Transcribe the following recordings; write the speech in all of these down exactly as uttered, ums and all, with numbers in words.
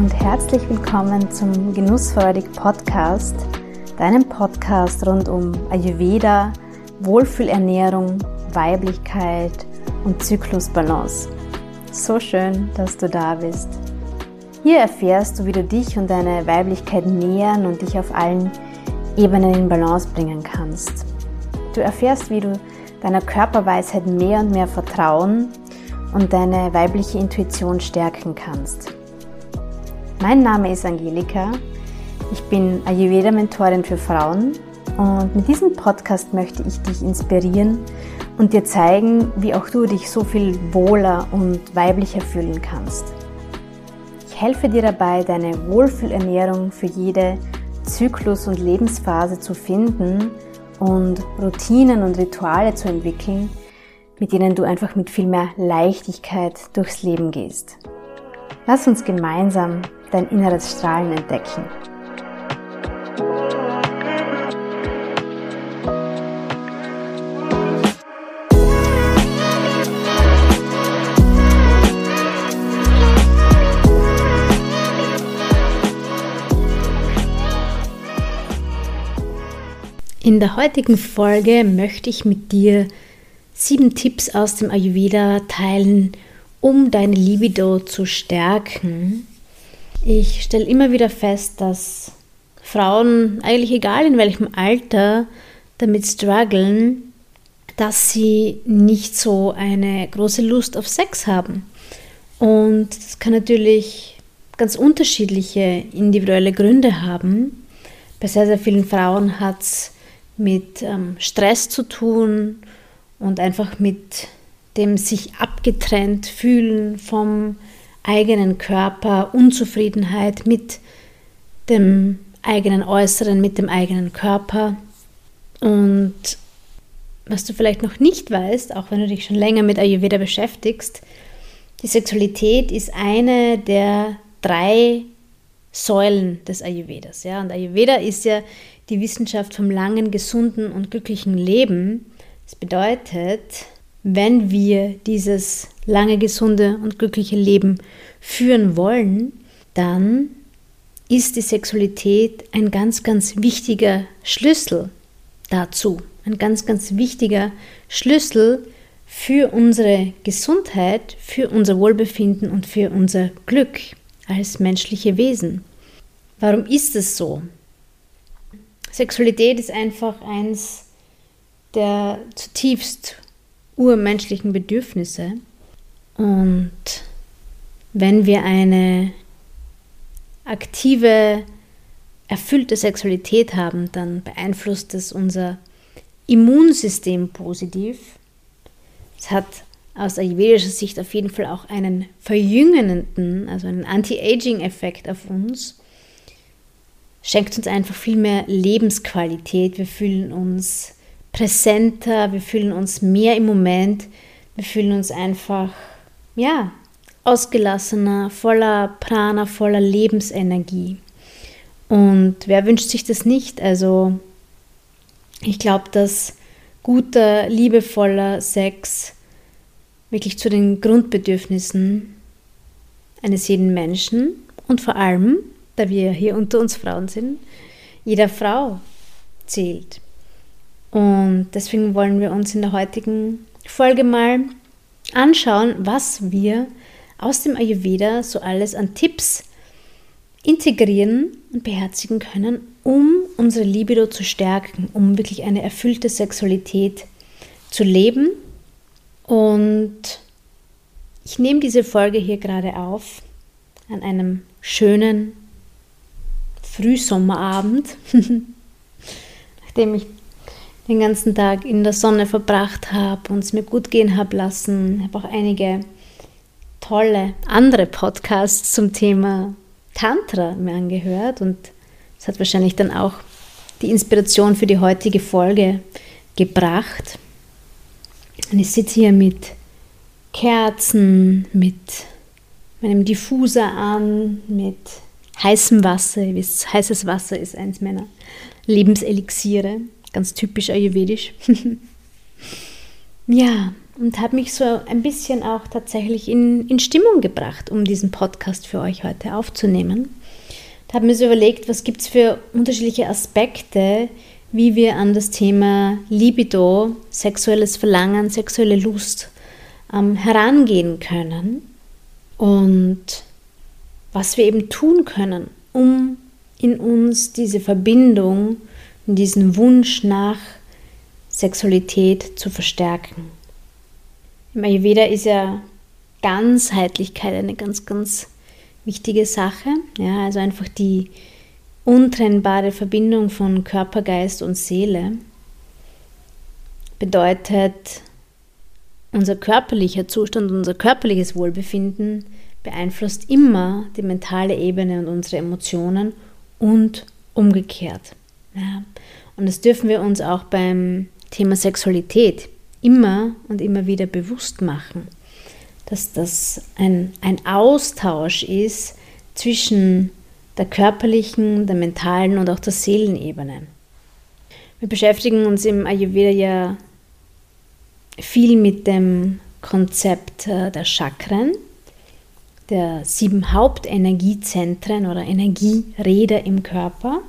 und herzlich willkommen zum Genussfreudig Podcast, deinem Podcast rund um Ayurveda, Wohlfühlernährung, Weiblichkeit und Zyklusbalance. So schön, dass du da bist. Hier erfährst du, wie du dich und deine Weiblichkeit nähern und dich auf allen Ebenen in Balance bringen kannst. Du erfährst, wie du deiner Körperweisheit mehr und mehr vertrauen und deine weibliche Intuition stärken kannst. Mein Name ist Angelika, ich bin Ayurveda-Mentorin für Frauen und mit diesem Podcast möchte ich dich inspirieren und dir zeigen, wie auch du dich so viel wohler und weiblicher fühlen kannst. Ich helfe dir dabei, deine Wohlfühlernährung für jede Zyklus- und Lebensphase zu finden und Routinen und Rituale zu entwickeln, mit denen du einfach mit viel mehr Leichtigkeit durchs Leben gehst. Lass uns gemeinsam dein inneres Strahlen entdecken. In der heutigen Folge möchte ich mit dir sieben Tipps aus dem Ayurveda teilen, um deine Libido zu stärken. Ich stelle immer wieder fest, dass Frauen, eigentlich egal in welchem Alter, damit strugglen, dass sie nicht so eine große Lust auf Sex haben. Und das kann natürlich ganz unterschiedliche individuelle Gründe haben. Bei sehr, sehr vielen Frauen hat es mit ähm, Stress zu tun und einfach mit dem sich abgetrennt fühlen vom eigenen Körper, Unzufriedenheit mit dem eigenen Äußeren, mit dem eigenen Körper. Und was du vielleicht noch nicht weißt, auch wenn du dich schon länger mit Ayurveda beschäftigst, die Sexualität ist eine der drei Säulen des Ayurvedas. Ja? Und Ayurveda ist ja die Wissenschaft vom langen, gesunden und glücklichen Leben. Das bedeutet, wenn wir dieses lange, gesunde und glückliche Leben führen wollen, dann ist die Sexualität ein ganz, ganz wichtiger Schlüssel dazu. Ein ganz, ganz wichtiger Schlüssel für unsere Gesundheit, für unser Wohlbefinden und für unser Glück als menschliche Wesen. Warum ist es so? Sexualität ist einfach eins der zutiefst urmenschlichen Bedürfnisse. Und wenn wir eine aktive, erfüllte Sexualität haben, dann beeinflusst es unser Immunsystem positiv. Es hat aus ayurvedischer Sicht auf jeden Fall auch einen verjüngenden, also einen Anti-Aging-Effekt auf uns. Schenkt uns einfach viel mehr Lebensqualität. Wir fühlen uns präsenter, wir fühlen uns mehr im Moment, wir fühlen uns einfach, ja, ausgelassener, voller Prana, voller Lebensenergie. Und wer wünscht sich das nicht? Also ich glaube, dass guter, liebevoller Sex wirklich zu den Grundbedürfnissen eines jeden Menschen und vor allem, da wir hier unter uns Frauen sind, jeder Frau zählt. Und deswegen wollen wir uns in der heutigen Folge mal anschauen, was wir aus dem Ayurveda so alles an Tipps integrieren und beherzigen können, um unsere Libido zu stärken, um wirklich eine erfüllte Sexualität zu leben. Und ich nehme diese Folge hier gerade auf an einem schönen Frühsommerabend, nachdem ich den ganzen Tag in der Sonne verbracht habe und es mir gut gehen habe lassen. Ich habe auch einige tolle andere Podcasts zum Thema Tantra mir angehört und das hat wahrscheinlich dann auch die Inspiration für die heutige Folge gebracht. Und ich sitze hier mit Kerzen, mit meinem Diffuser an, mit heißem Wasser. Ihr wisst, heißes Wasser ist eins meiner Lebenselixiere. Ganz typisch ayurvedisch. Ja, und habe mich so ein bisschen auch tatsächlich in, in Stimmung gebracht, um diesen Podcast für euch heute aufzunehmen. Da habe ich mir so überlegt, was gibt es für unterschiedliche Aspekte, wie wir an das Thema Libido, sexuelles Verlangen, sexuelle Lust ähm, herangehen können und was wir eben tun können, um in uns diese Verbindung, diesen Wunsch nach Sexualität zu verstärken. Im Ayurveda ist ja Ganzheitlichkeit eine ganz, ganz wichtige Sache. Ja, also einfach die untrennbare Verbindung von Körper, Geist und Seele bedeutet, unser körperlicher Zustand, unser körperliches Wohlbefinden beeinflusst immer die mentale Ebene und unsere Emotionen und umgekehrt. Ja. Und das dürfen wir uns auch beim Thema Sexualität immer und immer wieder bewusst machen, dass das ein, ein Austausch ist zwischen der körperlichen, der mentalen und auch der Seelenebene. Wir beschäftigen uns im Ayurveda ja viel mit dem Konzept der Chakren, der sieben Hauptenergiezentren oder Energieräder im Körper.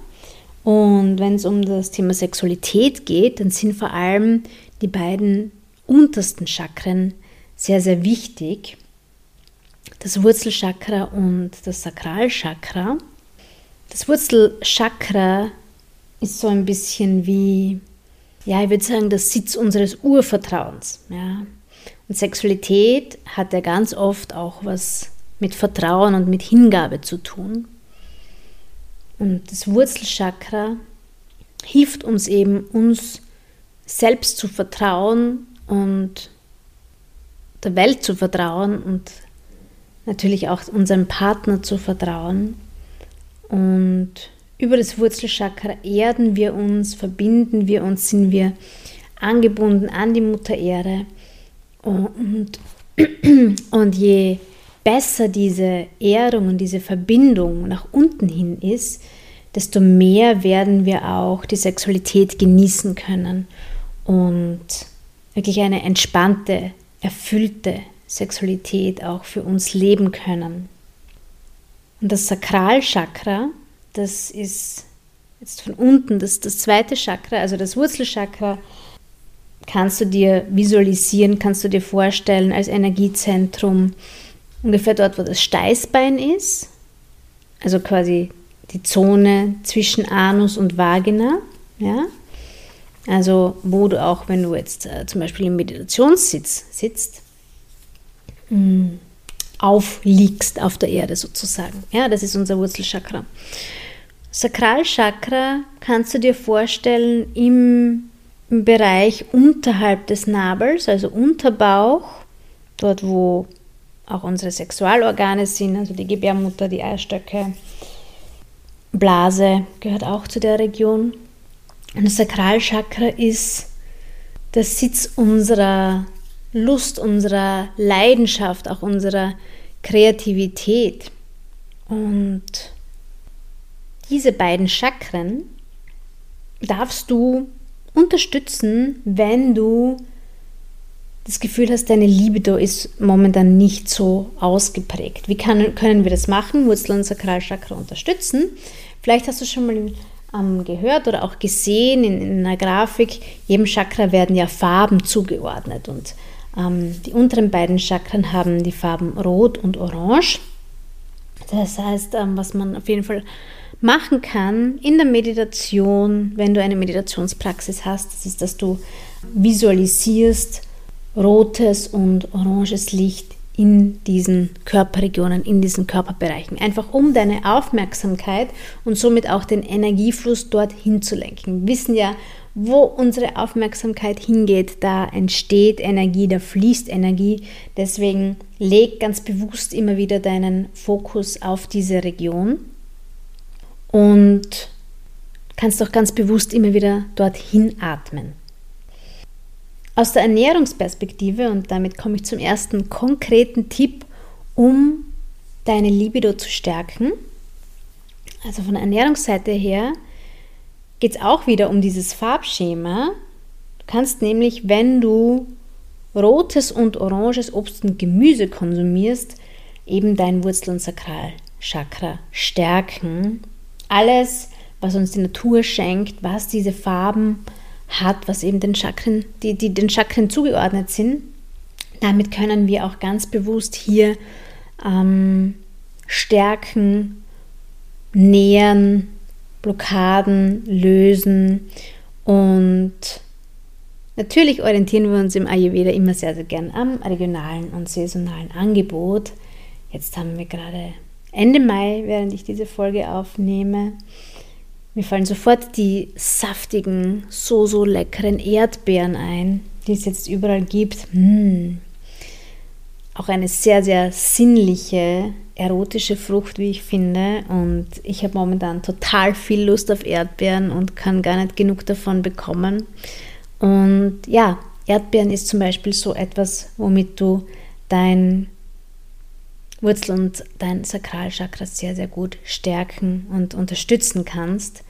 Und wenn es um das Thema Sexualität geht, dann sind vor allem die beiden untersten Chakren sehr, sehr wichtig. Das Wurzelchakra und das Sakralchakra. Das Wurzelchakra ist so ein bisschen wie, ja, ich würde sagen, der Sitz unseres Urvertrauens. Ja. Und Sexualität hat ja ganz oft auch was mit Vertrauen und mit Hingabe zu tun. Und das Wurzelchakra hilft uns eben, uns selbst zu vertrauen und der Welt zu vertrauen und natürlich auch unserem Partner zu vertrauen. Und über das Wurzelchakra erden wir uns, verbinden wir uns, sind wir angebunden an die Mutter Erde. Und, und je besser diese Erdung und diese Verbindung nach unten hin ist, desto mehr werden wir auch die Sexualität genießen können und wirklich eine entspannte, erfüllte Sexualität auch für uns leben können. Und das Sakralchakra, das ist jetzt von unten, das ist das zweite Chakra, also das Wurzelchakra, kannst du dir visualisieren, kannst du dir vorstellen als Energiezentrum, ungefähr dort, wo das Steißbein ist, also quasi die Zone zwischen Anus und Vagina, ja, also wo du auch, wenn du jetzt äh, zum Beispiel im Meditationssitz sitzt, mh, aufliegst auf der Erde sozusagen, ja, das ist unser Wurzelchakra. Sakralchakra kannst du dir vorstellen im, im Bereich unterhalb des Nabels, also Unterbauch, dort, wo auch unsere Sexualorgane sind, also die Gebärmutter, die Eierstöcke, Blase gehört auch zu der Region. Und das Sakralchakra ist der Sitz unserer Lust, unserer Leidenschaft, auch unserer Kreativität. Und diese beiden Chakren darfst du unterstützen, wenn du das Gefühl hast, deine Libido ist momentan nicht so ausgeprägt. Wie kann, können wir das machen? Wurzel- und Sakralchakra unterstützen. Vielleicht hast du schon mal ähm, gehört oder auch gesehen in, in einer Grafik, jedem Chakra werden ja Farben zugeordnet. Und ähm, die unteren beiden Chakren haben die Farben Rot und Orange. Das heißt, ähm, was man auf jeden Fall machen kann in der Meditation, wenn du eine Meditationspraxis hast, das ist, dass du visualisierst, rotes und oranges Licht in diesen Körperregionen, in diesen Körperbereichen. Einfach um deine Aufmerksamkeit und somit auch den Energiefluss dorthin zu lenken. Wir wissen ja, wo unsere Aufmerksamkeit hingeht, da entsteht Energie, da fließt Energie. Deswegen leg ganz bewusst immer wieder deinen Fokus auf diese Region und kannst auch ganz bewusst immer wieder dorthin atmen. Aus der Ernährungsperspektive, und damit komme ich zum ersten konkreten Tipp, um deine Libido zu stärken. Also von der Ernährungsseite her geht es auch wieder um dieses Farbschema. Du kannst nämlich, wenn du rotes und oranges Obst und Gemüse konsumierst, eben dein Wurzel- und Sakralchakra stärken. Alles, was uns die Natur schenkt, was diese Farben hat, was eben den Chakren, die, die den Chakren zugeordnet sind, damit können wir auch ganz bewusst hier ähm, stärken, nähren, Blockaden lösen. Und natürlich orientieren wir uns im Ayurveda immer sehr, sehr gern am regionalen und saisonalen Angebot. Jetzt haben wir gerade Ende Mai, während ich diese Folge aufnehme. Mir fallen sofort die saftigen, so, so leckeren Erdbeeren ein, die es jetzt überall gibt. Hm. Auch eine sehr, sehr sinnliche, erotische Frucht, wie ich finde. Und ich habe momentan total viel Lust auf Erdbeeren und kann gar nicht genug davon bekommen. Und ja, Erdbeeren ist zum Beispiel so etwas, womit du dein Wurzel- und dein Sakralchakra sehr, sehr gut stärken und unterstützen kannst.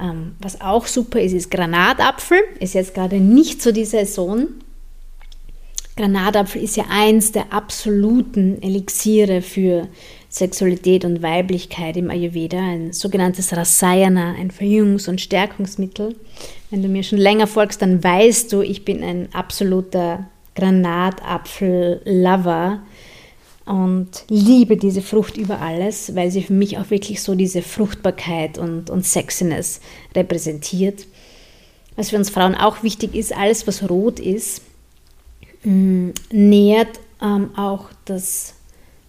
Ähm, was auch super ist, ist Granatapfel. Ist jetzt gerade nicht so die Saison. Granatapfel ist ja eins der absoluten Elixiere für Sexualität und Weiblichkeit im Ayurveda. Ein sogenanntes Rasayana, ein Verjüngungs- und Stärkungsmittel. Wenn du mir schon länger folgst, dann weißt du, ich bin ein absoluter Granatapfel-Lover. Und liebe diese Frucht über alles, weil sie für mich auch wirklich so diese Fruchtbarkeit und, und Sexiness repräsentiert. Was für uns Frauen auch wichtig ist, alles was rot ist, mh, nährt ähm, auch das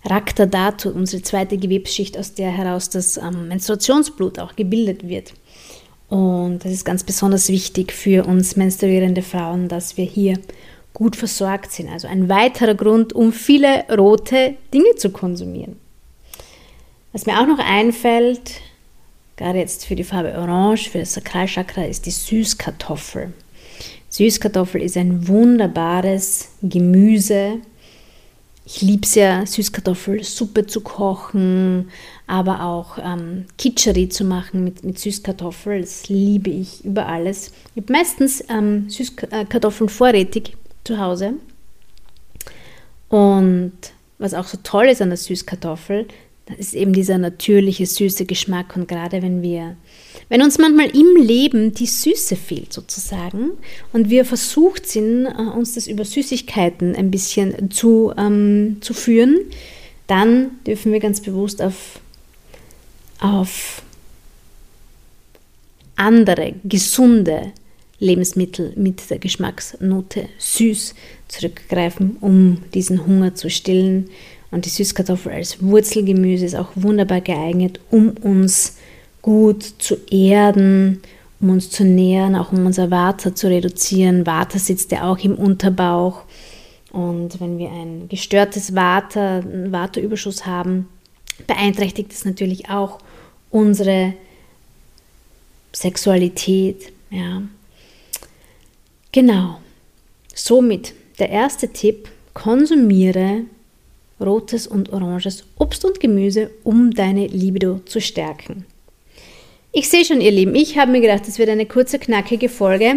Raktadatu, unsere zweite Gewebsschicht, aus der heraus das ähm, Menstruationsblut auch gebildet wird. Und das ist ganz besonders wichtig für uns menstruierende Frauen, dass wir hier gut versorgt sind. Also ein weiterer Grund, um viele rote Dinge zu konsumieren. Was mir auch noch einfällt, gerade jetzt für die Farbe Orange, für das Sakralchakra, ist die Süßkartoffel. Süßkartoffel ist ein wunderbares Gemüse. Ich liebe es ja, Süßkartoffelsuppe zu kochen, aber auch ähm, Kitscheri zu machen mit, mit Süßkartoffeln. Das liebe ich über alles. Ich habe meistens ähm, Süßkartoffeln vorrätig zu Hause. Und was auch so toll ist an der Süßkartoffel, das ist eben dieser natürliche, süße Geschmack. Und gerade wenn wir, wenn uns manchmal im Leben die Süße fehlt sozusagen und wir versucht sind, uns das über Süßigkeiten ein bisschen zu, ähm, zu führen, dann dürfen wir ganz bewusst auf, auf andere, gesunde Lebensmittel mit der Geschmacksnote süß zurückgreifen, um diesen Hunger zu stillen. Und die Süßkartoffel als Wurzelgemüse ist auch wunderbar geeignet, um uns gut zu erden, um uns zu nähren, auch um unser Vata zu reduzieren. Vata sitzt ja auch im Unterbauch. Und wenn wir ein gestörtes Vata, einen Vata-Überschuss haben, beeinträchtigt es natürlich auch unsere Sexualität. Ja. Genau, somit der erste Tipp, konsumiere rotes und oranges Obst und Gemüse, um deine Libido zu stärken. Ich sehe schon, ihr Lieben, ich habe mir gedacht, das wird eine kurze, knackige Folge.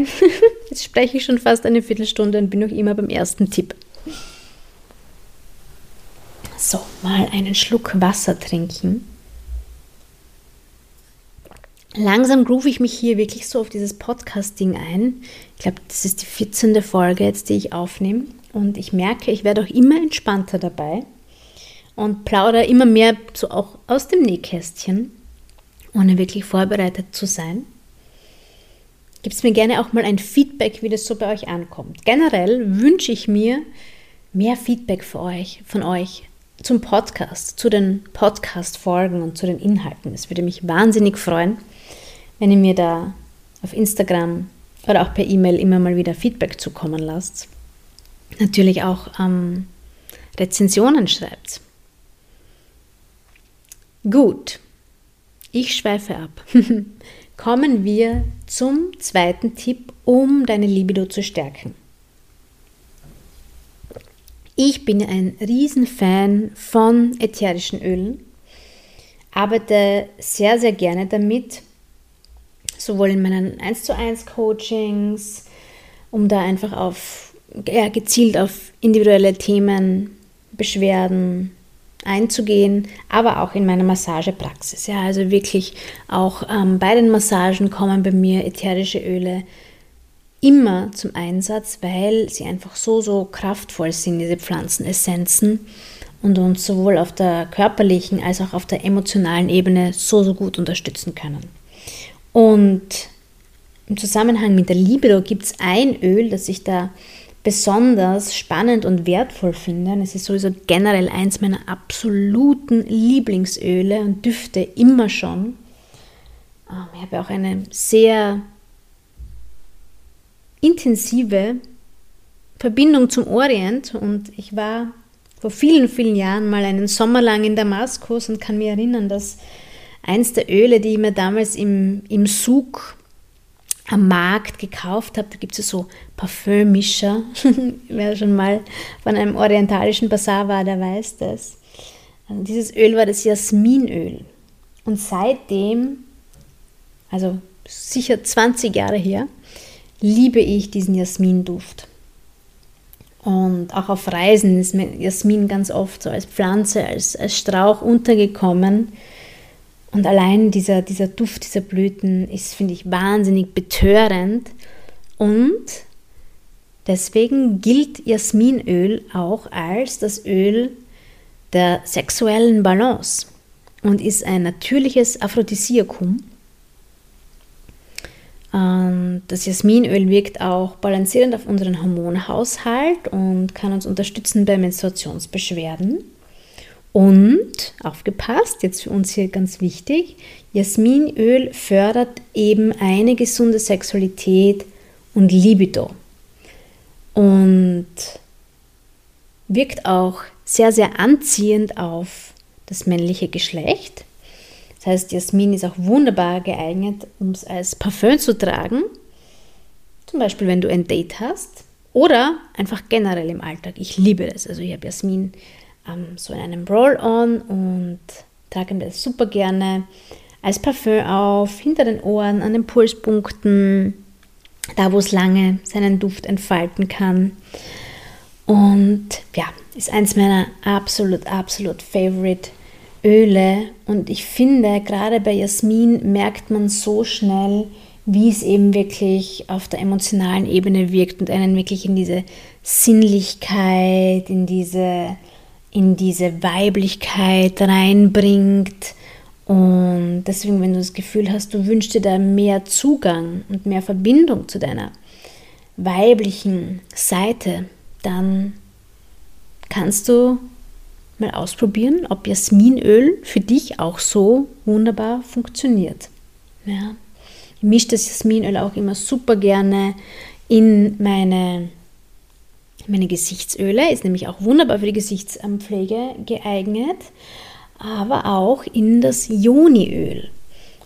Jetzt spreche ich schon fast eine Viertelstunde und bin noch immer beim ersten Tipp. So, mal einen Schluck Wasser trinken. Langsam groove ich mich hier wirklich so auf dieses Podcasting ein. Ich glaube, das ist die vierzehnte Folge jetzt, die ich aufnehme. Und ich merke, ich werde auch immer entspannter dabei und plaudere immer mehr so auch aus dem Nähkästchen, ohne wirklich vorbereitet zu sein. Gebt mir gerne auch mal ein Feedback, wie das so bei euch ankommt. Generell wünsche ich mir mehr Feedback für euch, von euch. Zum Podcast, zu den Podcast-Folgen und zu den Inhalten. Es würde mich wahnsinnig freuen, wenn ihr mir da auf Instagram oder auch per E-Mail immer mal wieder Feedback zukommen lasst. Natürlich auch ähm, Rezensionen schreibt. Gut, ich schweife ab. Kommen wir zum zweiten Tipp, um deine Libido zu stärken. Ich bin ein Riesenfan von ätherischen Ölen, arbeite sehr, sehr gerne damit, sowohl in meinen eins zu eins Coachings, um da einfach auf ja, gezielt auf individuelle Themen, Beschwerden einzugehen, aber auch in meiner Massagepraxis. Ja, also wirklich auch ähm, bei den Massagen kommen bei mir ätherische Öle immer zum Einsatz, weil sie einfach so, so kraftvoll sind, diese Pflanzenessenzen, und uns sowohl auf der körperlichen als auch auf der emotionalen Ebene so, so gut unterstützen können. Und im Zusammenhang mit der Libido gibt es ein Öl, das ich da besonders spannend und wertvoll finde. Und es ist sowieso generell eins meiner absoluten Lieblingsöle und Düfte immer schon. Ich habe auch eine sehr intensive Verbindung zum Orient und ich war vor vielen, vielen Jahren mal einen Sommer lang in Damaskus und kann mich erinnern, dass eins der Öle, die ich mir damals im, im Souk am Markt gekauft habe, da gibt es ja so Parfümmischer, wer schon mal von einem orientalischen Bazar war, der weiß das. Also dieses Öl war das Jasminöl und seitdem, also sicher zwanzig Jahre her, liebe ich diesen Jasminduft. Und auch auf Reisen ist mir Jasmin ganz oft so als Pflanze, als, als Strauch untergekommen. Und allein dieser, dieser Duft dieser Blüten ist, finde ich, wahnsinnig betörend. Und deswegen gilt Jasminöl auch als das Öl der sexuellen Balance und ist ein natürliches Aphrodisiakum. Das Jasminöl wirkt auch balancierend auf unseren Hormonhaushalt und kann uns unterstützen bei Menstruationsbeschwerden. Und, aufgepasst, jetzt für uns hier ganz wichtig, Jasminöl fördert eben eine gesunde Sexualität und Libido. Und wirkt auch sehr, sehr anziehend auf das männliche Geschlecht. Das heißt, Jasmin ist auch wunderbar geeignet, um es als Parfüm zu tragen. Zum Beispiel, wenn du ein Date hast oder einfach generell im Alltag. Ich liebe das. Also ich habe Jasmin ähm, so in einem Roll-on und trage mir das super gerne als Parfüm auf, hinter den Ohren, an den Pulspunkten, da wo es lange seinen Duft entfalten kann. Und ja, ist eins meiner absolut, absolut favorite Öle, und ich finde, gerade bei Jasmin merkt man so schnell, wie es eben wirklich auf der emotionalen Ebene wirkt und einen wirklich in diese Sinnlichkeit, in diese, in diese Weiblichkeit reinbringt. Und deswegen, wenn du das Gefühl hast, du wünschst dir da mehr Zugang und mehr Verbindung zu deiner weiblichen Seite, dann kannst du mal ausprobieren, ob Jasminöl für dich auch so wunderbar funktioniert. Ja. Ich mische das Jasminöl auch immer super gerne in meine, meine Gesichtsöle, ist nämlich auch wunderbar für die Gesichtspflege geeignet, aber auch in das Yoniöl.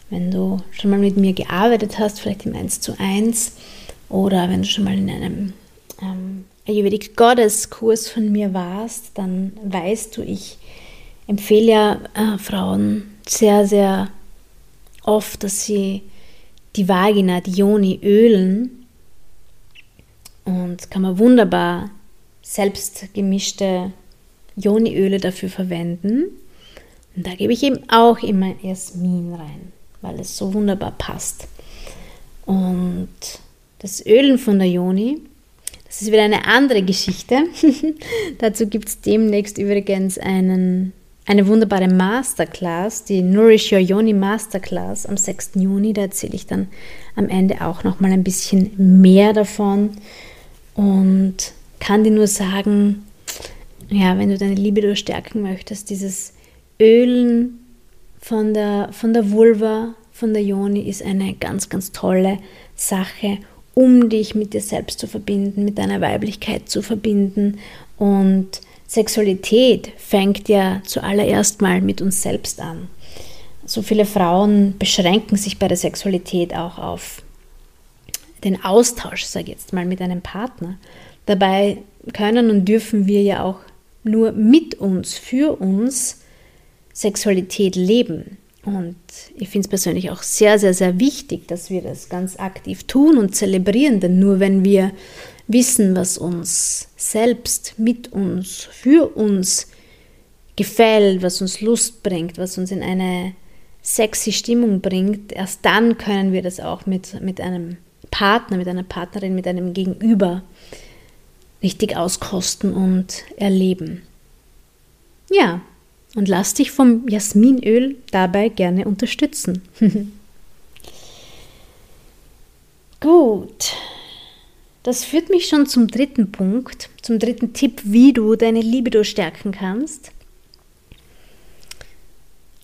Wenn du schon mal mit mir gearbeitet hast, vielleicht im eins zu eins, oder wenn du schon mal in einem ähm, Ayurvedic Goddess Kurs von mir warst, dann weißt du, ich empfehle ja äh, Frauen sehr, sehr oft, dass sie die Vagina, die Yoni ölen, und kann man wunderbar selbst gemischte Yoni Öle dafür verwenden, und da gebe ich eben auch immer Jasmin rein, weil es so wunderbar passt. Und das Ölen von der Yoni, das ist wieder eine andere Geschichte. Dazu gibt es demnächst übrigens einen, eine wunderbare Masterclass, die Nourish Your Yoni Masterclass am sechsten Juni. Da erzähle ich dann am Ende auch nochmal ein bisschen mehr davon und kann dir nur sagen, ja, wenn du deine Libido stärken möchtest, dieses Ölen von der, von der Vulva, von der Yoni ist eine ganz, ganz tolle Sache, um dich mit dir selbst zu verbinden, mit deiner Weiblichkeit zu verbinden. Und Sexualität fängt ja zuallererst mal mit uns selbst an. So viele Frauen beschränken sich bei der Sexualität auch auf den Austausch, sage ich jetzt mal, mit einem Partner. Dabei können und dürfen wir ja auch nur mit uns, für uns Sexualität leben. Und ich finde es persönlich auch sehr, sehr, sehr wichtig, dass wir das ganz aktiv tun und zelebrieren, denn nur wenn wir wissen, was uns selbst, mit uns, für uns gefällt, was uns Lust bringt, was uns in eine sexy Stimmung bringt, erst dann können wir das auch mit, mit einem Partner, mit einer Partnerin, mit einem Gegenüber richtig auskosten und erleben. Ja, und lass dich vom Jasminöl dabei gerne unterstützen. Gut, das führt mich schon zum dritten Punkt, zum dritten Tipp, wie du deine Libido stärken kannst.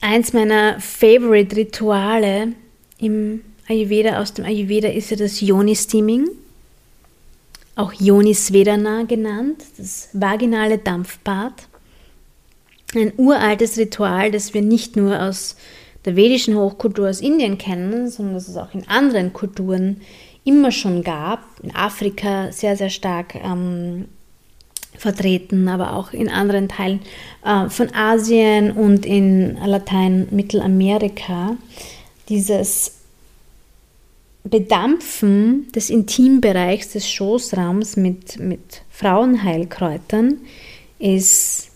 Eins meiner Favorite-Rituale im Ayurveda, aus dem Ayurveda, ist ja das Yoni-Steaming, auch Yoni-Svedana genannt, das vaginale Dampfbad. Ein uraltes Ritual, das wir nicht nur aus der vedischen Hochkultur aus Indien kennen, sondern das es auch in anderen Kulturen immer schon gab. In Afrika sehr, sehr stark ähm, vertreten, aber auch in anderen Teilen äh, von Asien und in Latein, Mittelamerika. Dieses Bedampfen des Intimbereichs, des Schoßraums mit, mit Frauenheilkräutern ist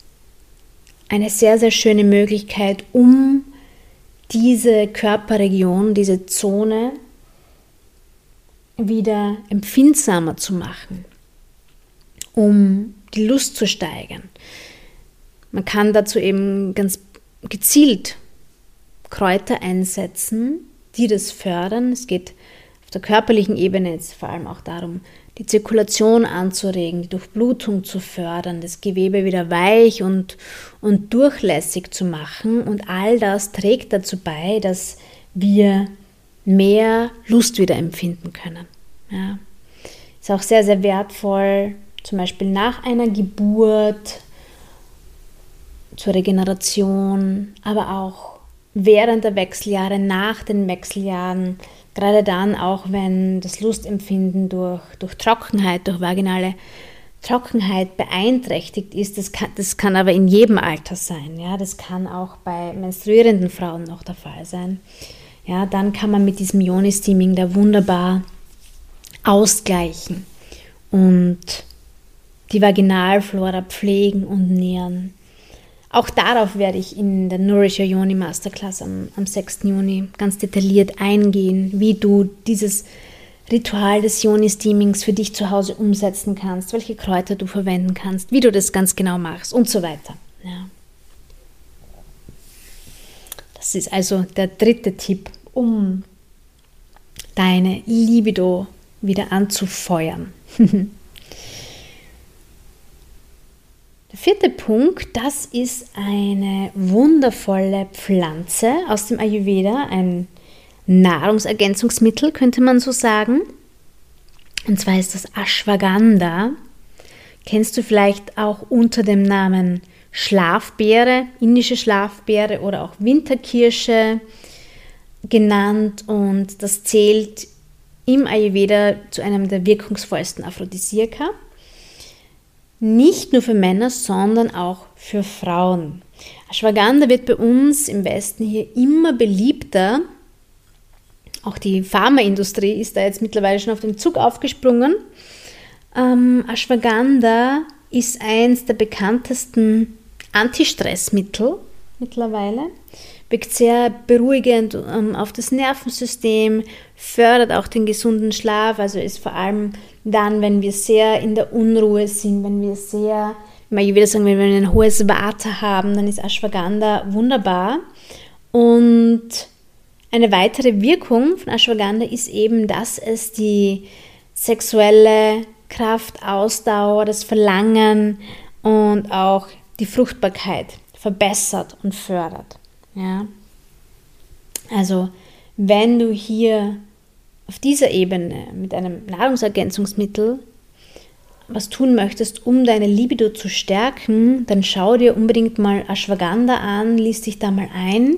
eine sehr, sehr schöne Möglichkeit, um diese Körperregion, diese Zone wieder empfindsamer zu machen, um die Lust zu steigern. Man kann dazu eben ganz gezielt Kräuter einsetzen, die das fördern. Es geht auf der körperlichen Ebene jetzt vor allem auch darum, die Zirkulation anzuregen, die Durchblutung zu fördern, das Gewebe wieder weich und, und durchlässig zu machen. Und all das trägt dazu bei, dass wir mehr Lust wieder empfinden können. Ja. Ist auch sehr, sehr wertvoll, zum Beispiel nach einer Geburt, zur Regeneration, aber auch während der Wechseljahre, nach den Wechseljahren, gerade dann auch, wenn das Lustempfinden durch, durch Trockenheit, durch vaginale Trockenheit beeinträchtigt ist. Das kann, das kann aber in jedem Alter sein. Ja? Das kann auch bei menstruierenden Frauen noch der Fall sein. Ja, dann kann man mit diesem Yoni-Steaming da wunderbar ausgleichen und die Vaginalflora pflegen und nähren. Auch darauf werde ich in der Nourish Your Yoni Masterclass am, am sechsten Juni ganz detailliert eingehen, wie du dieses Ritual des Yoni-Steamings für dich zu Hause umsetzen kannst, welche Kräuter du verwenden kannst, wie du das ganz genau machst und so weiter. Ja. Das ist also der dritte Tipp, um deine Libido wieder anzufeuern. Der vierte Punkt, das ist eine wundervolle Pflanze aus dem Ayurveda, ein Nahrungsergänzungsmittel, könnte man so sagen. Und zwar ist das Ashwagandha. Kennst du vielleicht auch unter dem Namen Schlafbeere, indische Schlafbeere oder auch Winterkirsche genannt. Und das zählt im Ayurveda zu einem der wirkungsvollsten Aphrodisiaka. Nicht nur für Männer, sondern auch für Frauen. Ashwagandha wird bei uns im Westen hier immer beliebter. Auch die Pharmaindustrie ist da jetzt mittlerweile schon auf den Zug aufgesprungen. Ähm, Ashwagandha ist eins der bekanntesten Antistressmittel mittlerweile. Wirkt sehr beruhigend ähm, auf das Nervensystem, fördert auch den gesunden Schlaf, also ist vor allem dann, wenn wir sehr in der Unruhe sind, wenn wir sehr, ich würde sagen, wenn wir ein hohes Vata haben, dann ist Ashwagandha wunderbar. Und eine weitere Wirkung von Ashwagandha ist eben, dass es die sexuelle Kraft, Ausdauer, das Verlangen und auch die Fruchtbarkeit verbessert und fördert. Ja, also wenn du hier auf dieser Ebene mit einem Nahrungsergänzungsmittel was tun möchtest, um deine Libido zu stärken, dann schau dir unbedingt mal Ashwagandha an, lies dich da mal ein.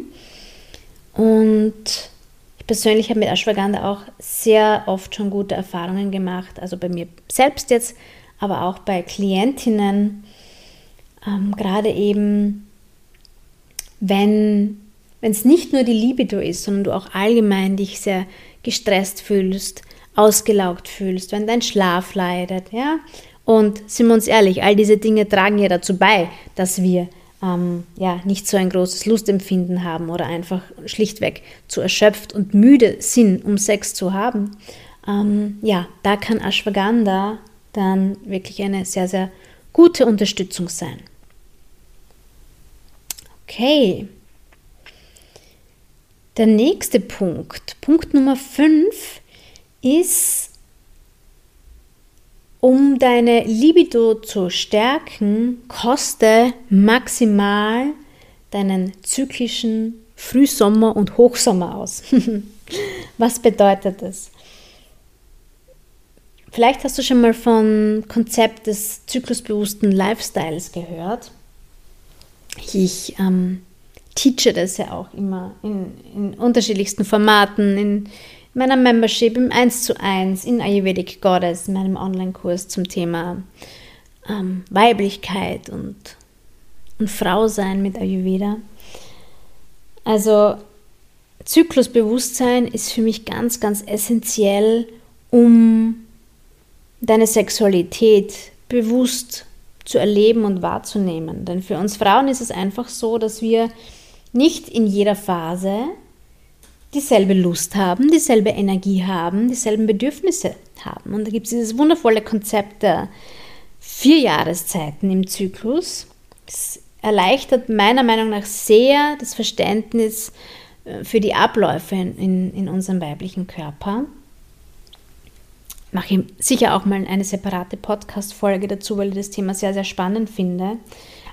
Und ich persönlich habe mit Ashwagandha auch sehr oft schon gute Erfahrungen gemacht, also bei mir selbst jetzt, aber auch bei Klientinnen, ähm, gerade eben wenn es nicht nur die Libido ist, sondern du auch allgemein dich sehr gestresst fühlst, ausgelaugt fühlst, wenn dein Schlaf leidet, ja. Und sind wir uns ehrlich, all diese Dinge tragen ja dazu bei, dass wir ähm, ja, nicht so ein großes Lustempfinden haben oder einfach schlichtweg zu erschöpft und müde sind, um Sex zu haben. Ähm, ja, da kann Ashwagandha dann wirklich eine sehr, sehr gute Unterstützung sein. Okay. Der nächste Punkt, Punkt Nummer fünf, ist, um deine Libido zu stärken, koste maximal deinen zyklischen Frühsommer und Hochsommer aus. Was bedeutet das? Vielleicht hast du schon mal vom Konzept des zyklusbewussten Lifestyles gehört. Ich ähm, teache das ja auch immer in, in unterschiedlichsten Formaten, in meiner Membership, im eins zu eins, in Ayurvedic Goddess, meinem Online-Kurs zum Thema ähm, Weiblichkeit und, und Frausein mit Ayurveda. Also Zyklusbewusstsein ist für mich ganz, ganz essentiell, um deine Sexualität bewusst zu erleben und wahrzunehmen. Denn für uns Frauen ist es einfach so, dass wir nicht in jeder Phase dieselbe Lust haben, dieselbe Energie haben, dieselben Bedürfnisse haben. Und da gibt es dieses wundervolle Konzept der vier Jahreszeiten im Zyklus. Das erleichtert meiner Meinung nach sehr das Verständnis für die Abläufe in, in, in unserem weiblichen Körper. Mache ich sicher auch mal eine separate Podcast-Folge dazu, weil ich das Thema sehr, sehr spannend finde.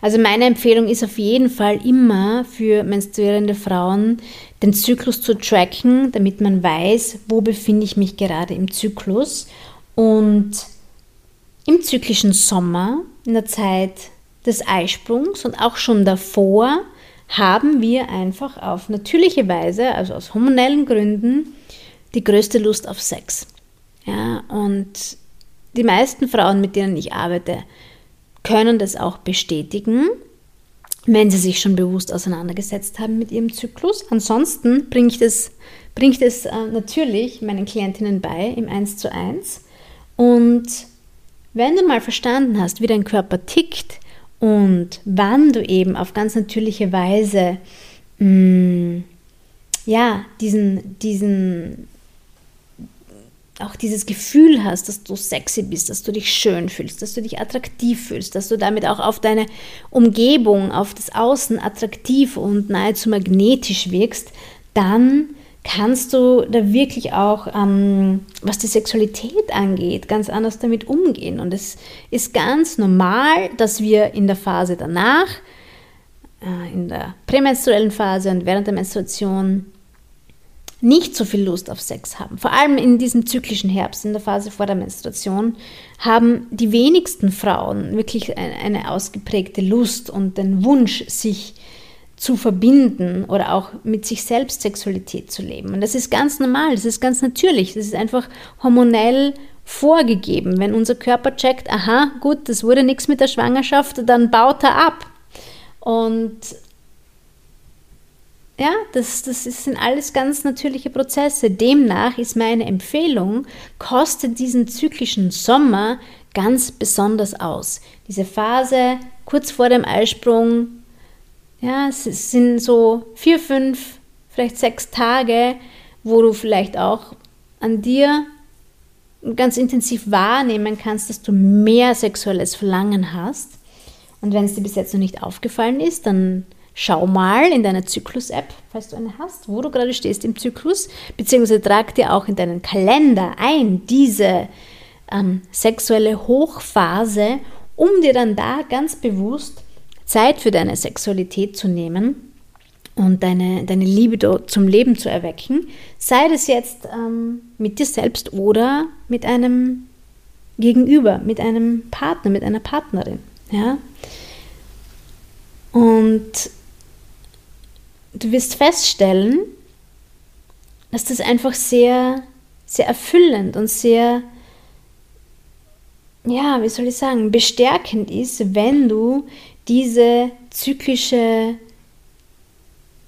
Also meine Empfehlung ist auf jeden Fall immer für menstruierende Frauen, den Zyklus zu tracken, damit man weiß, wo befinde ich mich gerade im Zyklus. Und im zyklischen Sommer, in der Zeit des Eisprungs und auch schon davor, haben wir einfach auf natürliche Weise, also aus hormonellen Gründen, die größte Lust auf Sex. Ja, und die meisten Frauen, mit denen ich arbeite, können das auch bestätigen, wenn sie sich schon bewusst auseinandergesetzt haben mit ihrem Zyklus. Ansonsten bringe ich das, bringe ich das äh, natürlich meinen Klientinnen bei im eins zu eins. Und wenn du mal verstanden hast, wie dein Körper tickt und wann du eben auf ganz natürliche Weise mh, ja, diesen, diesen auch dieses Gefühl hast, dass du sexy bist, dass du dich schön fühlst, dass du dich attraktiv fühlst, dass du damit auch auf deine Umgebung, auf das Außen attraktiv und nahezu magnetisch wirkst, dann kannst du da wirklich auch, ähm, was die Sexualität angeht, ganz anders damit umgehen. Und es ist ganz normal, dass wir in der Phase danach, äh, in der prämenstruellen Phase und während der Menstruation, nicht so viel Lust auf Sex haben. Vor allem in diesem zyklischen Herbst, in der Phase vor der Menstruation, haben die wenigsten Frauen wirklich eine ausgeprägte Lust und den Wunsch, sich zu verbinden oder auch mit sich selbst Sexualität zu leben. Und das ist ganz normal, das ist ganz natürlich, das ist einfach hormonell vorgegeben. Wenn unser Körper checkt, aha, gut, das wurde nichts mit der Schwangerschaft, dann baut er ab. Und ja, das, das sind alles ganz natürliche Prozesse. Demnach ist meine Empfehlung, koste diesen zyklischen Sommer ganz besonders aus. Diese Phase kurz vor dem Eisprung, ja, es sind so vier, fünf, vielleicht sechs Tage, wo du vielleicht auch an dir ganz intensiv wahrnehmen kannst, dass du mehr sexuelles Verlangen hast. Und wenn es dir bis jetzt noch nicht aufgefallen ist, dann schau mal in deiner Zyklus-App, falls du eine hast, wo du gerade stehst im Zyklus, beziehungsweise trag dir auch in deinen Kalender ein, diese ähm, sexuelle Hochphase, um dir dann da ganz bewusst Zeit für deine Sexualität zu nehmen und deine, deine Libido zum Leben zu erwecken, sei das jetzt ähm, mit dir selbst oder mit einem Gegenüber, mit einem Partner, mit einer Partnerin, ja. Und du wirst feststellen, dass das einfach sehr, sehr erfüllend und sehr, ja, wie soll ich sagen, bestärkend ist, wenn du diese zyklische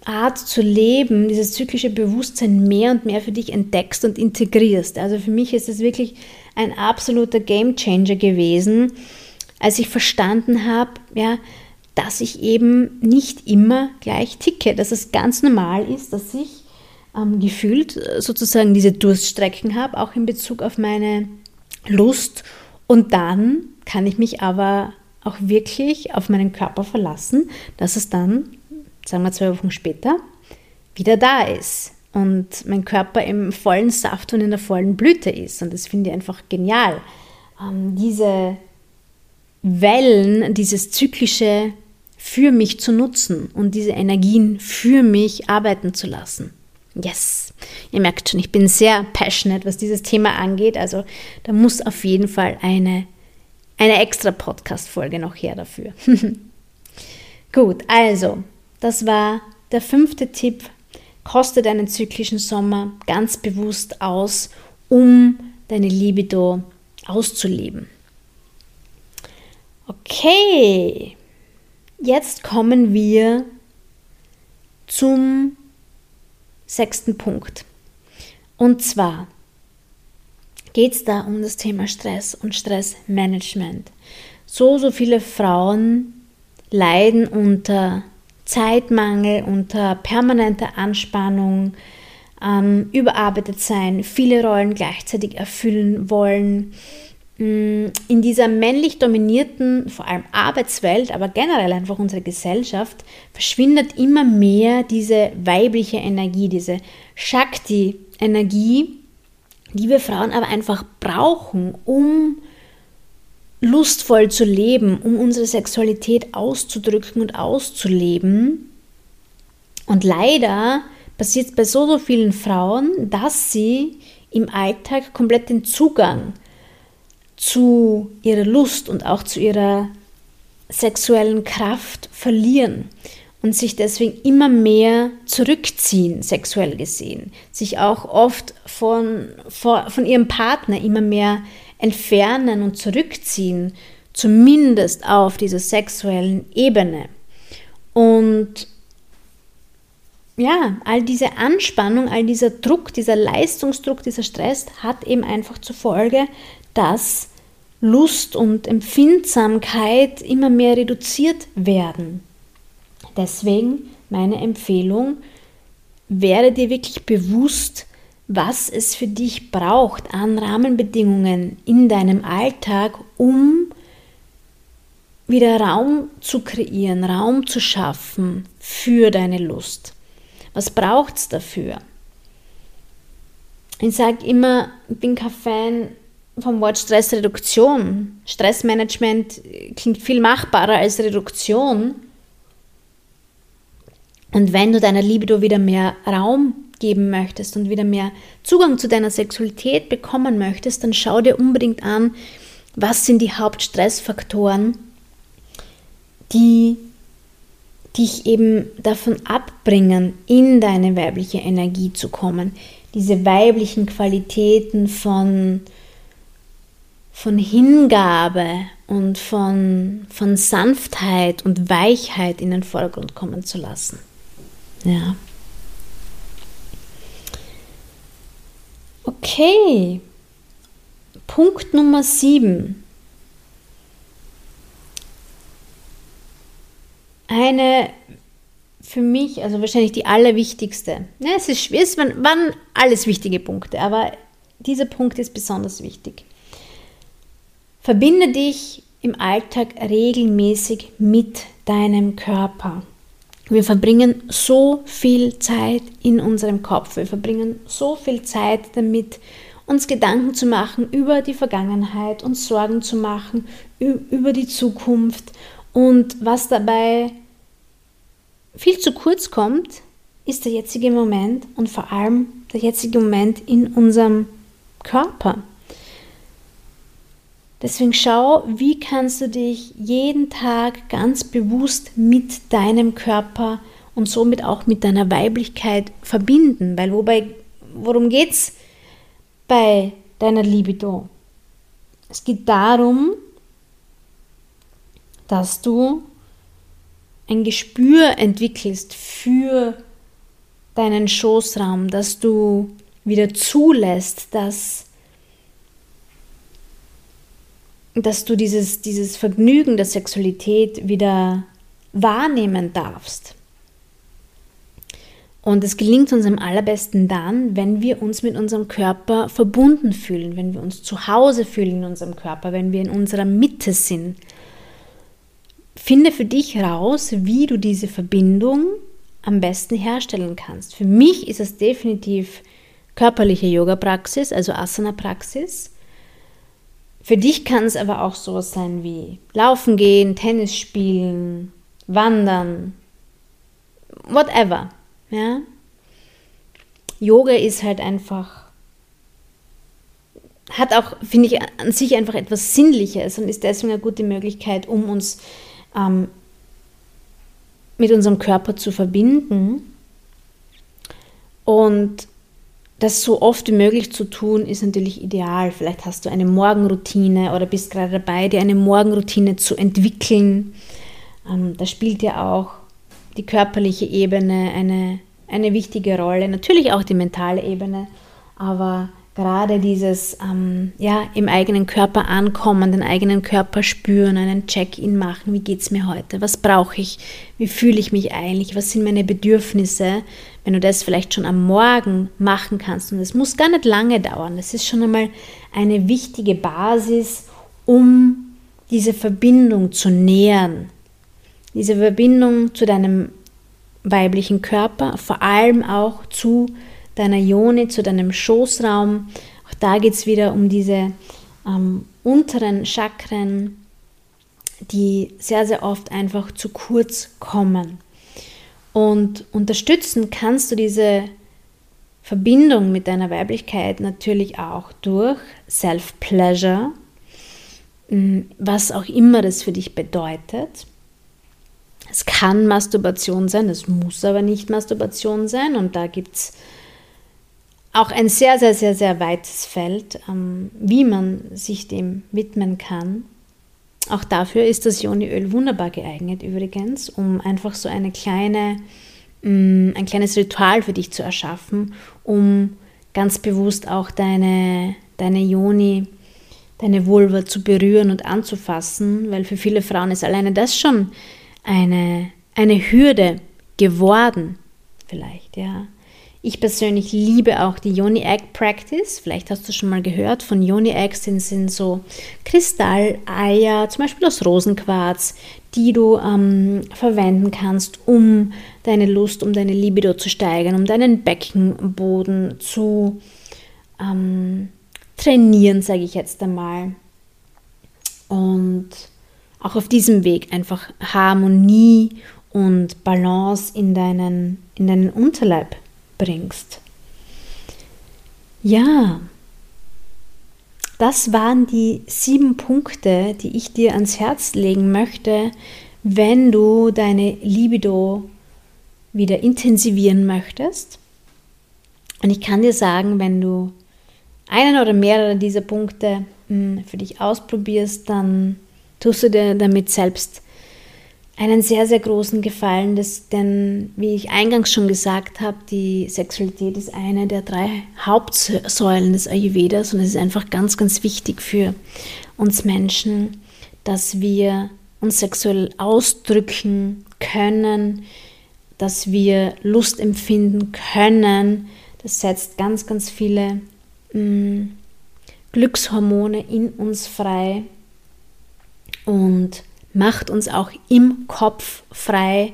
Art zu leben, dieses zyklische Bewusstsein mehr und mehr für dich entdeckst und integrierst. Also für mich ist es wirklich ein absoluter Gamechanger gewesen, als ich verstanden habe, ja, dass ich eben nicht immer gleich ticke, dass es ganz normal ist, dass ich ähm, gefühlt sozusagen diese Durststrecken habe, auch in Bezug auf meine Lust. Und dann kann ich mich aber auch wirklich auf meinen Körper verlassen, dass es dann, sagen wir zwei Wochen später, wieder da ist und mein Körper im vollen Saft und in der vollen Blüte ist. Und das finde ich einfach genial. Ähm, diese Wellen, dieses Zyklische für mich zu nutzen und diese Energien für mich arbeiten zu lassen. Yes, ihr merkt schon, ich bin sehr passionate, was dieses Thema angeht. Also da muss auf jeden Fall eine, eine extra Podcast-Folge noch her dafür. Gut, also das war der fünfte Tipp. Koste deinen zyklischen Sommer ganz bewusst aus, um deine Libido auszuleben. Okay, jetzt kommen wir zum sechsten Punkt. Und zwar geht es da um das Thema Stress und Stressmanagement. So, so viele Frauen leiden unter Zeitmangel, unter permanenter Anspannung, ähm, überarbeitet sein, viele Rollen gleichzeitig erfüllen wollen. In dieser männlich dominierten, vor allem Arbeitswelt, aber generell einfach unsere Gesellschaft, verschwindet immer mehr diese weibliche Energie, diese Shakti-Energie, die wir Frauen aber einfach brauchen, um lustvoll zu leben, um unsere Sexualität auszudrücken und auszuleben. Und leider passiert es bei so, so vielen Frauen, dass sie im Alltag komplett den Zugang zu ihrer Lust und auch zu ihrer sexuellen Kraft verlieren und sich deswegen immer mehr zurückziehen, sexuell gesehen. Sich auch oft von, von ihrem Partner immer mehr entfernen und zurückziehen, zumindest auf dieser sexuellen Ebene. Und ja, all diese Anspannung, all dieser Druck, dieser Leistungsdruck, dieser Stress hat eben einfach zur Folge, dass Lust und Empfindsamkeit immer mehr reduziert werden. Deswegen meine Empfehlung, werde dir wirklich bewusst, was es für dich braucht an Rahmenbedingungen in deinem Alltag, um wieder Raum zu kreieren, Raum zu schaffen für deine Lust. Was braucht es dafür? Ich sage immer, ich bin kein Fan vom Wort Stressreduktion. Stressmanagement klingt viel machbarer als Reduktion. Und wenn du deiner Libido wieder mehr Raum geben möchtest und wieder mehr Zugang zu deiner Sexualität bekommen möchtest, dann schau dir unbedingt an, was sind die Hauptstressfaktoren, die dich eben davon abbringen, in deine weibliche Energie zu kommen. Diese weiblichen Qualitäten von von Hingabe und von, von Sanftheit und Weichheit in den Vordergrund kommen zu lassen. Ja. Okay. Punkt Nummer sieben. Eine für mich, also wahrscheinlich die allerwichtigste. Ja, es ist schwer, es waren alles wichtige Punkte, aber dieser Punkt ist besonders wichtig. Verbinde dich im Alltag regelmäßig mit deinem Körper. Wir verbringen so viel Zeit in unserem Kopf. Wir verbringen so viel Zeit damit, uns Gedanken zu machen über die Vergangenheit, uns Sorgen zu machen über die Zukunft. Und was dabei viel zu kurz kommt, ist der jetzige Moment und vor allem der jetzige Moment in unserem Körper. Deswegen schau, wie kannst du dich jeden Tag ganz bewusst mit deinem Körper und somit auch mit deiner Weiblichkeit verbinden. Weil wobei, worum geht es bei deiner Libido? Es geht darum, dass du ein Gespür entwickelst für deinen Schoßraum, dass du wieder zulässt, dass, dass du dieses, dieses Vergnügen der Sexualität wieder wahrnehmen darfst. Und es gelingt uns am allerbesten dann, wenn wir uns mit unserem Körper verbunden fühlen, wenn wir uns zu Hause fühlen in unserem Körper, wenn wir in unserer Mitte sind. Finde für dich raus, wie du diese Verbindung am besten herstellen kannst. Für mich ist es definitiv körperliche Yoga-Praxis, also Asana-Praxis. Für dich kann es aber auch sowas sein wie Laufen gehen, Tennis spielen, Wandern, whatever. Ja? Yoga ist halt einfach, hat auch, finde ich, an sich einfach etwas Sinnliches und ist deswegen eine gute Möglichkeit, um uns ähm, mit unserem Körper zu verbinden. Und das so oft wie möglich zu tun, ist natürlich ideal. Vielleicht hast du eine Morgenroutine oder bist gerade dabei, dir eine Morgenroutine zu entwickeln. Ähm, da spielt ja auch die körperliche Ebene eine, eine wichtige Rolle, natürlich auch die mentale Ebene, aber gerade dieses ähm, ja, im eigenen Körper ankommen, den eigenen Körper spüren, einen Check-in machen, wie geht es mir heute, was brauche ich, wie fühle ich mich eigentlich, was sind meine Bedürfnisse, wenn du das vielleicht schon am Morgen machen kannst. Und das muss gar nicht lange dauern, das ist schon einmal eine wichtige Basis, um diese Verbindung zu nähern. Diese Verbindung zu deinem weiblichen Körper, vor allem auch zu deiner Yoni, zu deinem Schoßraum. Auch da geht es wieder um diese ähm, unteren Chakren, die sehr, sehr oft einfach zu kurz kommen. Und unterstützen kannst du diese Verbindung mit deiner Weiblichkeit natürlich auch durch Self-Pleasure, was auch immer das für dich bedeutet. Es kann Masturbation sein, es muss aber nicht Masturbation sein. Und da gibt es auch ein sehr, sehr, sehr, sehr weites Feld, ähm, wie man sich dem widmen kann. Auch dafür ist das Yoniöl wunderbar geeignet übrigens, um einfach so eine kleine, mh, ein kleines Ritual für dich zu erschaffen, um ganz bewusst auch deine, deine Yoni, deine Vulva zu berühren und anzufassen. Weil für viele Frauen ist alleine das schon Eine, eine Hürde geworden, vielleicht, ja. Ich persönlich liebe auch die Yoni-Egg Practice. Vielleicht hast du schon mal gehört von Yoni-Eggs, sind, sind so Kristalleier, zum Beispiel aus Rosenquarz, die du ähm, verwenden kannst, um deine Lust, um deine Libido zu steigern, um deinen Beckenboden zu ähm, trainieren, sage ich jetzt einmal. Und auch auf diesem Weg einfach Harmonie und Balance in deinen, in deinen Unterleib bringst. Ja, das waren die sieben Punkte, die ich dir ans Herz legen möchte, wenn du deine Libido wieder intensivieren möchtest. Und ich kann dir sagen, wenn du einen oder mehrere dieser Punkte für dich ausprobierst, dann tust du dir damit selbst einen sehr, sehr großen Gefallen, dass, denn wie ich eingangs schon gesagt habe, die Sexualität ist eine der drei Hauptsäulen des Ayurvedas und es ist einfach ganz, ganz wichtig für uns Menschen, dass wir uns sexuell ausdrücken können, dass wir Lust empfinden können. Das setzt ganz, ganz viele mh, Glückshormone in uns frei und macht uns auch im Kopf frei,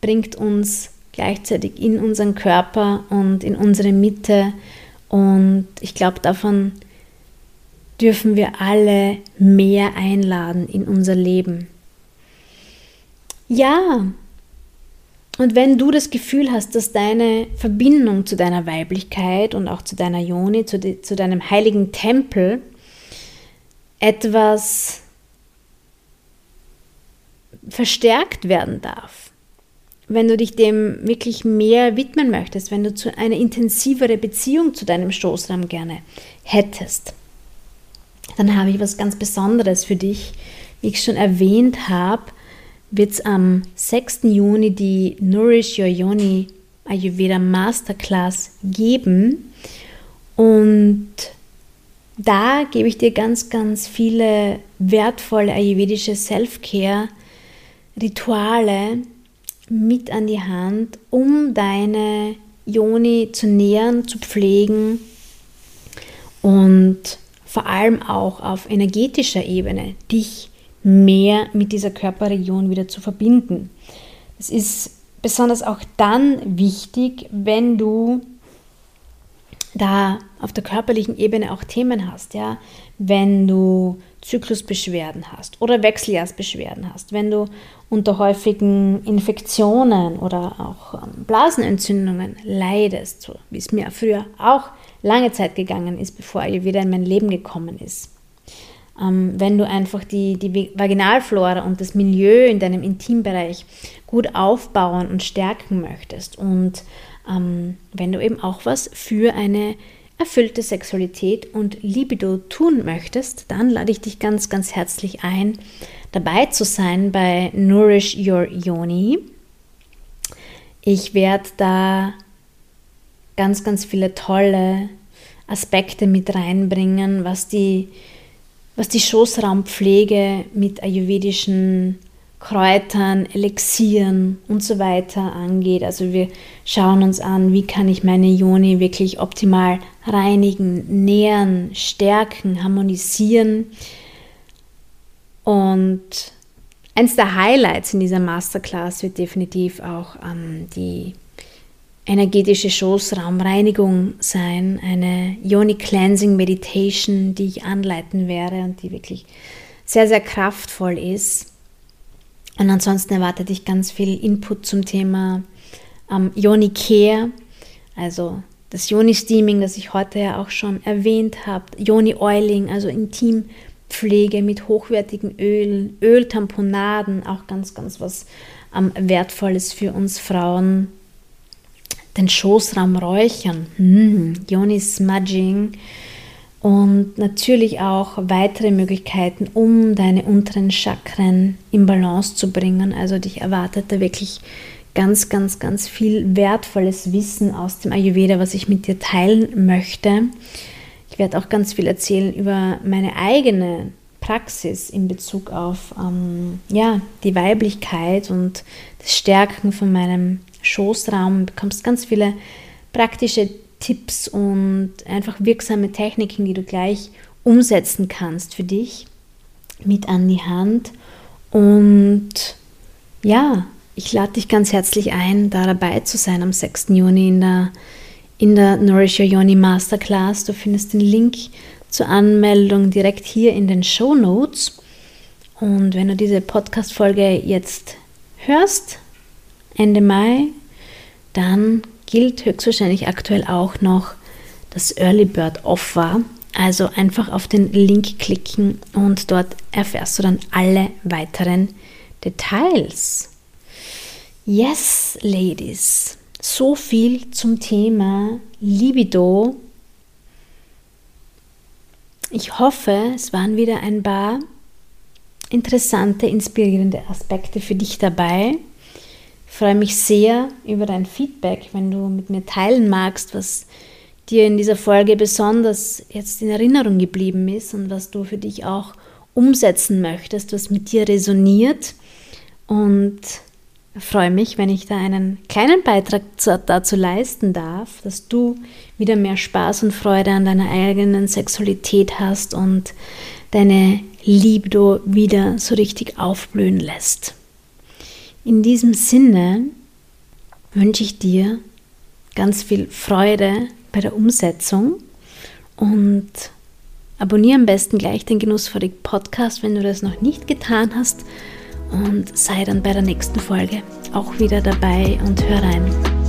bringt uns gleichzeitig in unseren Körper und in unsere Mitte. Und ich glaube, davon dürfen wir alle mehr einladen in unser Leben. Ja, und wenn du das Gefühl hast, dass deine Verbindung zu deiner Weiblichkeit und auch zu deiner Yoni, zu, de- zu deinem heiligen Tempel etwas verstärkt werden darf, wenn du dich dem wirklich mehr widmen möchtest, wenn du zu eine intensivere Beziehung zu deinem Schoßraum gerne hättest, dann habe ich was ganz Besonderes für dich. Wie ich schon erwähnt habe, wird es am sechsten Juni die Nourish Your Yoni Ayurveda Masterclass geben und da gebe ich dir ganz, ganz viele wertvolle ayurvedische Self-Care-Rituale mit an die Hand, um deine Yoni zu nähren, zu pflegen und vor allem auch auf energetischer Ebene dich mehr mit dieser Körperregion wieder zu verbinden. Das ist besonders auch dann wichtig, wenn du da auf der körperlichen Ebene auch Themen hast, ja, wenn du Zyklusbeschwerden hast oder Wechseljahrsbeschwerden hast, wenn du unter häufigen Infektionen oder auch Blasenentzündungen leidest, so wie es mir früher auch lange Zeit gegangen ist, bevor Ayurveda in mein Leben gekommen ist. Ähm, wenn du einfach die, die Vaginalflora und das Milieu in deinem Intimbereich gut aufbauen und stärken möchtest und ähm, wenn du eben auch was für eine erfüllte Sexualität und Libido tun möchtest, dann lade ich dich ganz, ganz herzlich ein, dabei zu sein bei Nourish Your Yoni. Ich werde da ganz, ganz viele tolle Aspekte mit reinbringen, was die, was die Schoßraumpflege mit ayurvedischen Kräutern, Elixieren und so weiter angeht. Also wir schauen uns an, wie kann ich meine Yoni wirklich optimal reinigen, nähren, stärken, harmonisieren. Und eins der Highlights in dieser Masterclass wird definitiv auch ähm, die energetische Schoßraumreinigung sein, eine Yoni Cleansing Meditation, die ich anleiten werde und die wirklich sehr, sehr kraftvoll ist. Und ansonsten erwartet dich ganz viel Input zum Thema ähm, Yoni Care, also das Yoni-Steaming, das ich heute ja auch schon erwähnt habe, Yoni-Oiling, also Intimpflege mit hochwertigen Ölen, Öltamponaden, auch ganz, ganz was ähm, Wertvolles für uns Frauen. Den Schoßraum räuchern, hm. Yoni-Smudging und natürlich auch weitere Möglichkeiten, um deine unteren Chakren in Balance zu bringen. Also dich erwartet da wirklich ganz, ganz, ganz viel wertvolles Wissen aus dem Ayurveda, was ich mit dir teilen möchte. Ich werde auch ganz viel erzählen über meine eigene Praxis in Bezug auf ähm, ja, die Weiblichkeit und das Stärken von meinem Schoßraum. Du bekommst ganz viele praktische Tipps und einfach wirksame Techniken, die du gleich umsetzen kannst für dich mit an die Hand. Und ja, ich lade dich ganz herzlich ein, da dabei zu sein am sechsten Juni in der, in der Nourish Your Yoni Masterclass. Du findest den Link zur Anmeldung direkt hier in den Shownotes. Und wenn du diese Podcast-Folge jetzt hörst, Ende Mai, dann gilt höchstwahrscheinlich aktuell auch noch das Early Bird Offer. Also einfach auf den Link klicken und dort erfährst du dann alle weiteren Details. Yes, Ladies, so viel zum Thema Libido. Ich hoffe, es waren wieder ein paar interessante, inspirierende Aspekte für dich dabei. Ich freue mich sehr über dein Feedback, wenn du mit mir teilen magst, was dir in dieser Folge besonders jetzt in Erinnerung geblieben ist und was du für dich auch umsetzen möchtest, was mit dir resoniert. Und ich freue mich, wenn ich da einen kleinen Beitrag dazu leisten darf, dass du wieder mehr Spaß und Freude an deiner eigenen Sexualität hast und deine Libido wieder so richtig aufblühen lässt. In diesem Sinne wünsche ich dir ganz viel Freude bei der Umsetzung und abonniere am besten gleich den Genussfreudig Podcast, wenn du das noch nicht getan hast, und sei dann bei der nächsten Folge auch wieder dabei und hör rein.